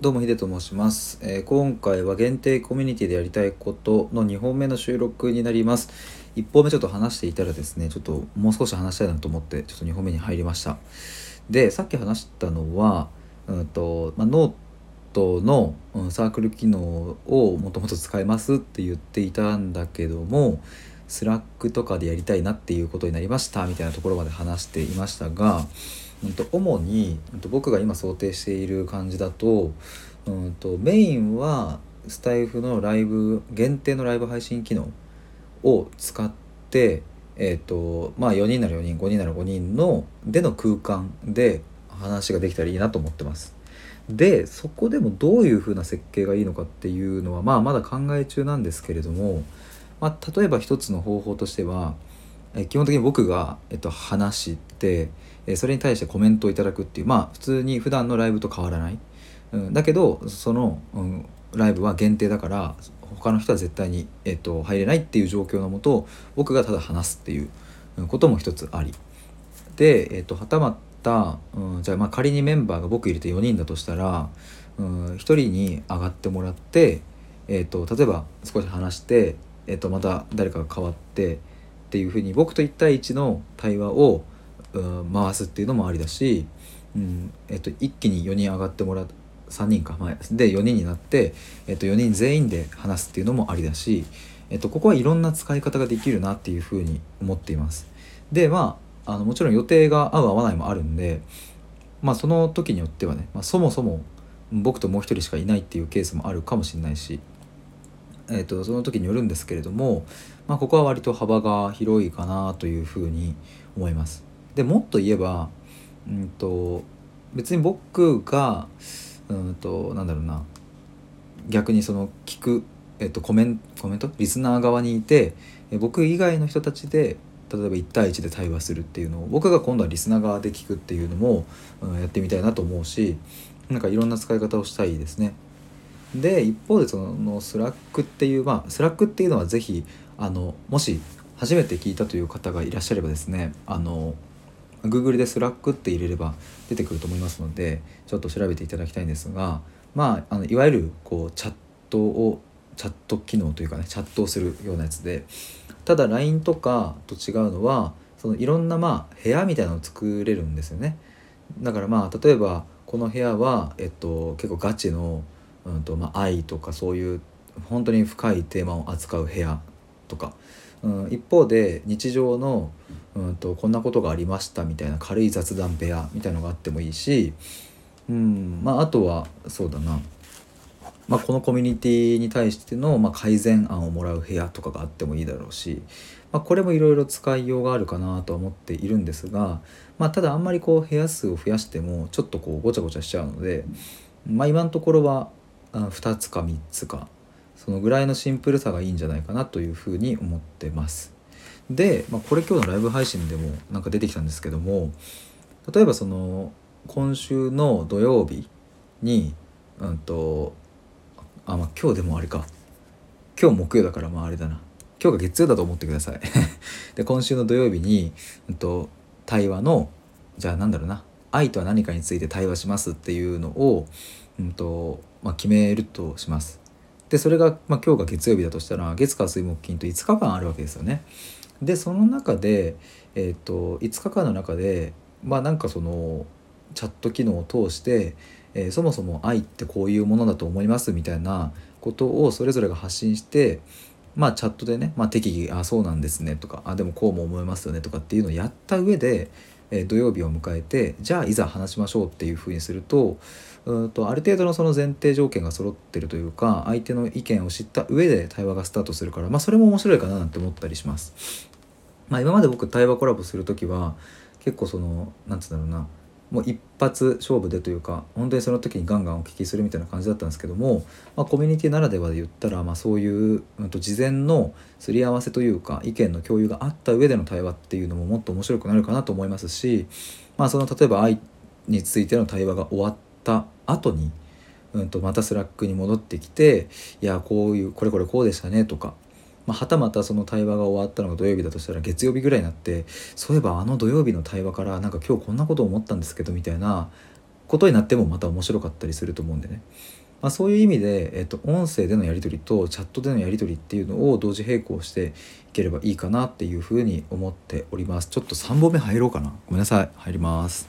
どうもヒデと申します、今回は限定コミュニティでやりたいことの2本目の収録になります。1本目ちょっと話していたらですね、ちょっともう少し話したいなと思ってちょっと2本目に入りました。で、さっき話したのは、ノートのサークル機能をもともと使えますって言っていたんだけども、スラックとかでやりたいなっていうことになりましたみたいなところまで話していましたが、主に僕が今想定している感じだと、メインはスタイフのライブ限定のライブ配信機能を使って、4人なら4人、5人なら5人のでの空間で話ができたらいいなと思ってます。で、そこでもどういう風な設計がいいのかっていうのは、まだ考え中なんですけれども、例えば一つの方法としては、基本的に僕が、話して、それに対してコメントをいただくっていう、普通に普段のライブと変わらない、だけどその、ライブは限定だから他の人は絶対に、入れないっていう状況のもと、僕がただ話すっていうことも一つありで、はたまた、仮にメンバーが僕入れて4人だとしたら、1人に上がってもらって、例えば少し話して、また誰かが変わってっていう風に僕と1対1の対話を回すっていうのもありだし、一気に4人上がってもらう、3人か前で4人になって、4人全員で話すっていうのもありだし、ここはいろんな使い方ができるなっていう風に思っています。で、もちろん予定が合う合わないもあるんで、その時によってはね、そもそも僕ともう一人しかいないっていうケースもあるかもしれないし、その時によるんですけれども、ここは割と幅が広いかなというふうに思います。で、もっと言えば、別に僕が逆にその聞く、コメントリスナー側にいて、僕以外の人たちで例えば1対1で対話するっていうのを、僕が今度はリスナー側で聞くっていうのも、やってみたいなと思うし、いろんな使い方をしたいですね。で、一方でそのスラックっていう、スラックっていうのはぜひ、もし初めて聞いたという方がいらっしゃればですね、Google でスラックって入れれば出てくると思いますので、ちょっと調べていただきたいんですが、いわゆるこうチャット機能というかね、チャットをするようなやつで、ただ LINE とかと違うのは、そのいろんな部屋みたいなのを作れるんですよね。だから例えばこの部屋は、結構ガチの愛とかそういう本当に深いテーマを扱う部屋とか、一方で日常の、こんなことがありましたみたいな軽い雑談部屋みたいなのがあってもいいし、あとはそうだな、このコミュニティに対しての、改善案をもらう部屋とかがあってもいいだろうし、これもいろいろ使いようがあるかなとは思っているんですが、ただあんまりこう部屋数を増やしてもちょっとこうごちゃごちゃしちゃうので、今のところは2つか3つかそのぐらいのシンプルさがいいんじゃないかなというふうに思ってます。で、これ今日のライブ配信でもなんか出てきたんですけども、例えばその今週の土曜日に、今日でもあれか、今日木曜だからあれだな、今日が月曜だと思ってくださいで、今週の土曜日に、対話の愛とは何かについて対話しますっていうのを、決めるとします。で、それが、今日が月曜日だとしたら、月火水木金と5日間あるわけですよね。で、その中で、5日間の中で、そのチャット機能を通して、そもそも愛ってこういうものだと思いますみたいなことをそれぞれが発信して、チャットでね、適宜「あ、そうなんですね」とか「あ、でもこうも思いますよね」とかっていうのをやった上で、土曜日を迎えて、じゃあいざ話しましょうっていうふうにすると、ある程度のその前提条件が揃ってるというか、相手の意見を知った上で対話がスタートするから、それも面白いかななんて思ったりします。今まで僕対話コラボするときは結構そのもう一発勝負でというか、本当にその時にガンガンお聞きするみたいな感じだったんですけども、コミュニティならではで言ったら、そういう、事前のすり合わせというか、意見の共有があった上での対話っていうのももっと面白くなるかなと思いますし、その例えば愛についての対話が終わった後に、またスラックに戻ってきて、いや、こういうこれこれこうでしたねとか、はたまたその対話が終わったのが土曜日だとしたら、月曜日ぐらいになって、そういえばあの土曜日の対話から今日こんなことを思ったんですけどみたいなことになってもまた面白かったりすると思うんでね、まあ、そういう意味で、音声でのやり取りとチャットでのやり取りっていうのを同時並行していければいいかなっていうふうに思っております。ちょっと3本目入ろうかな。ごめんなさい。入ります。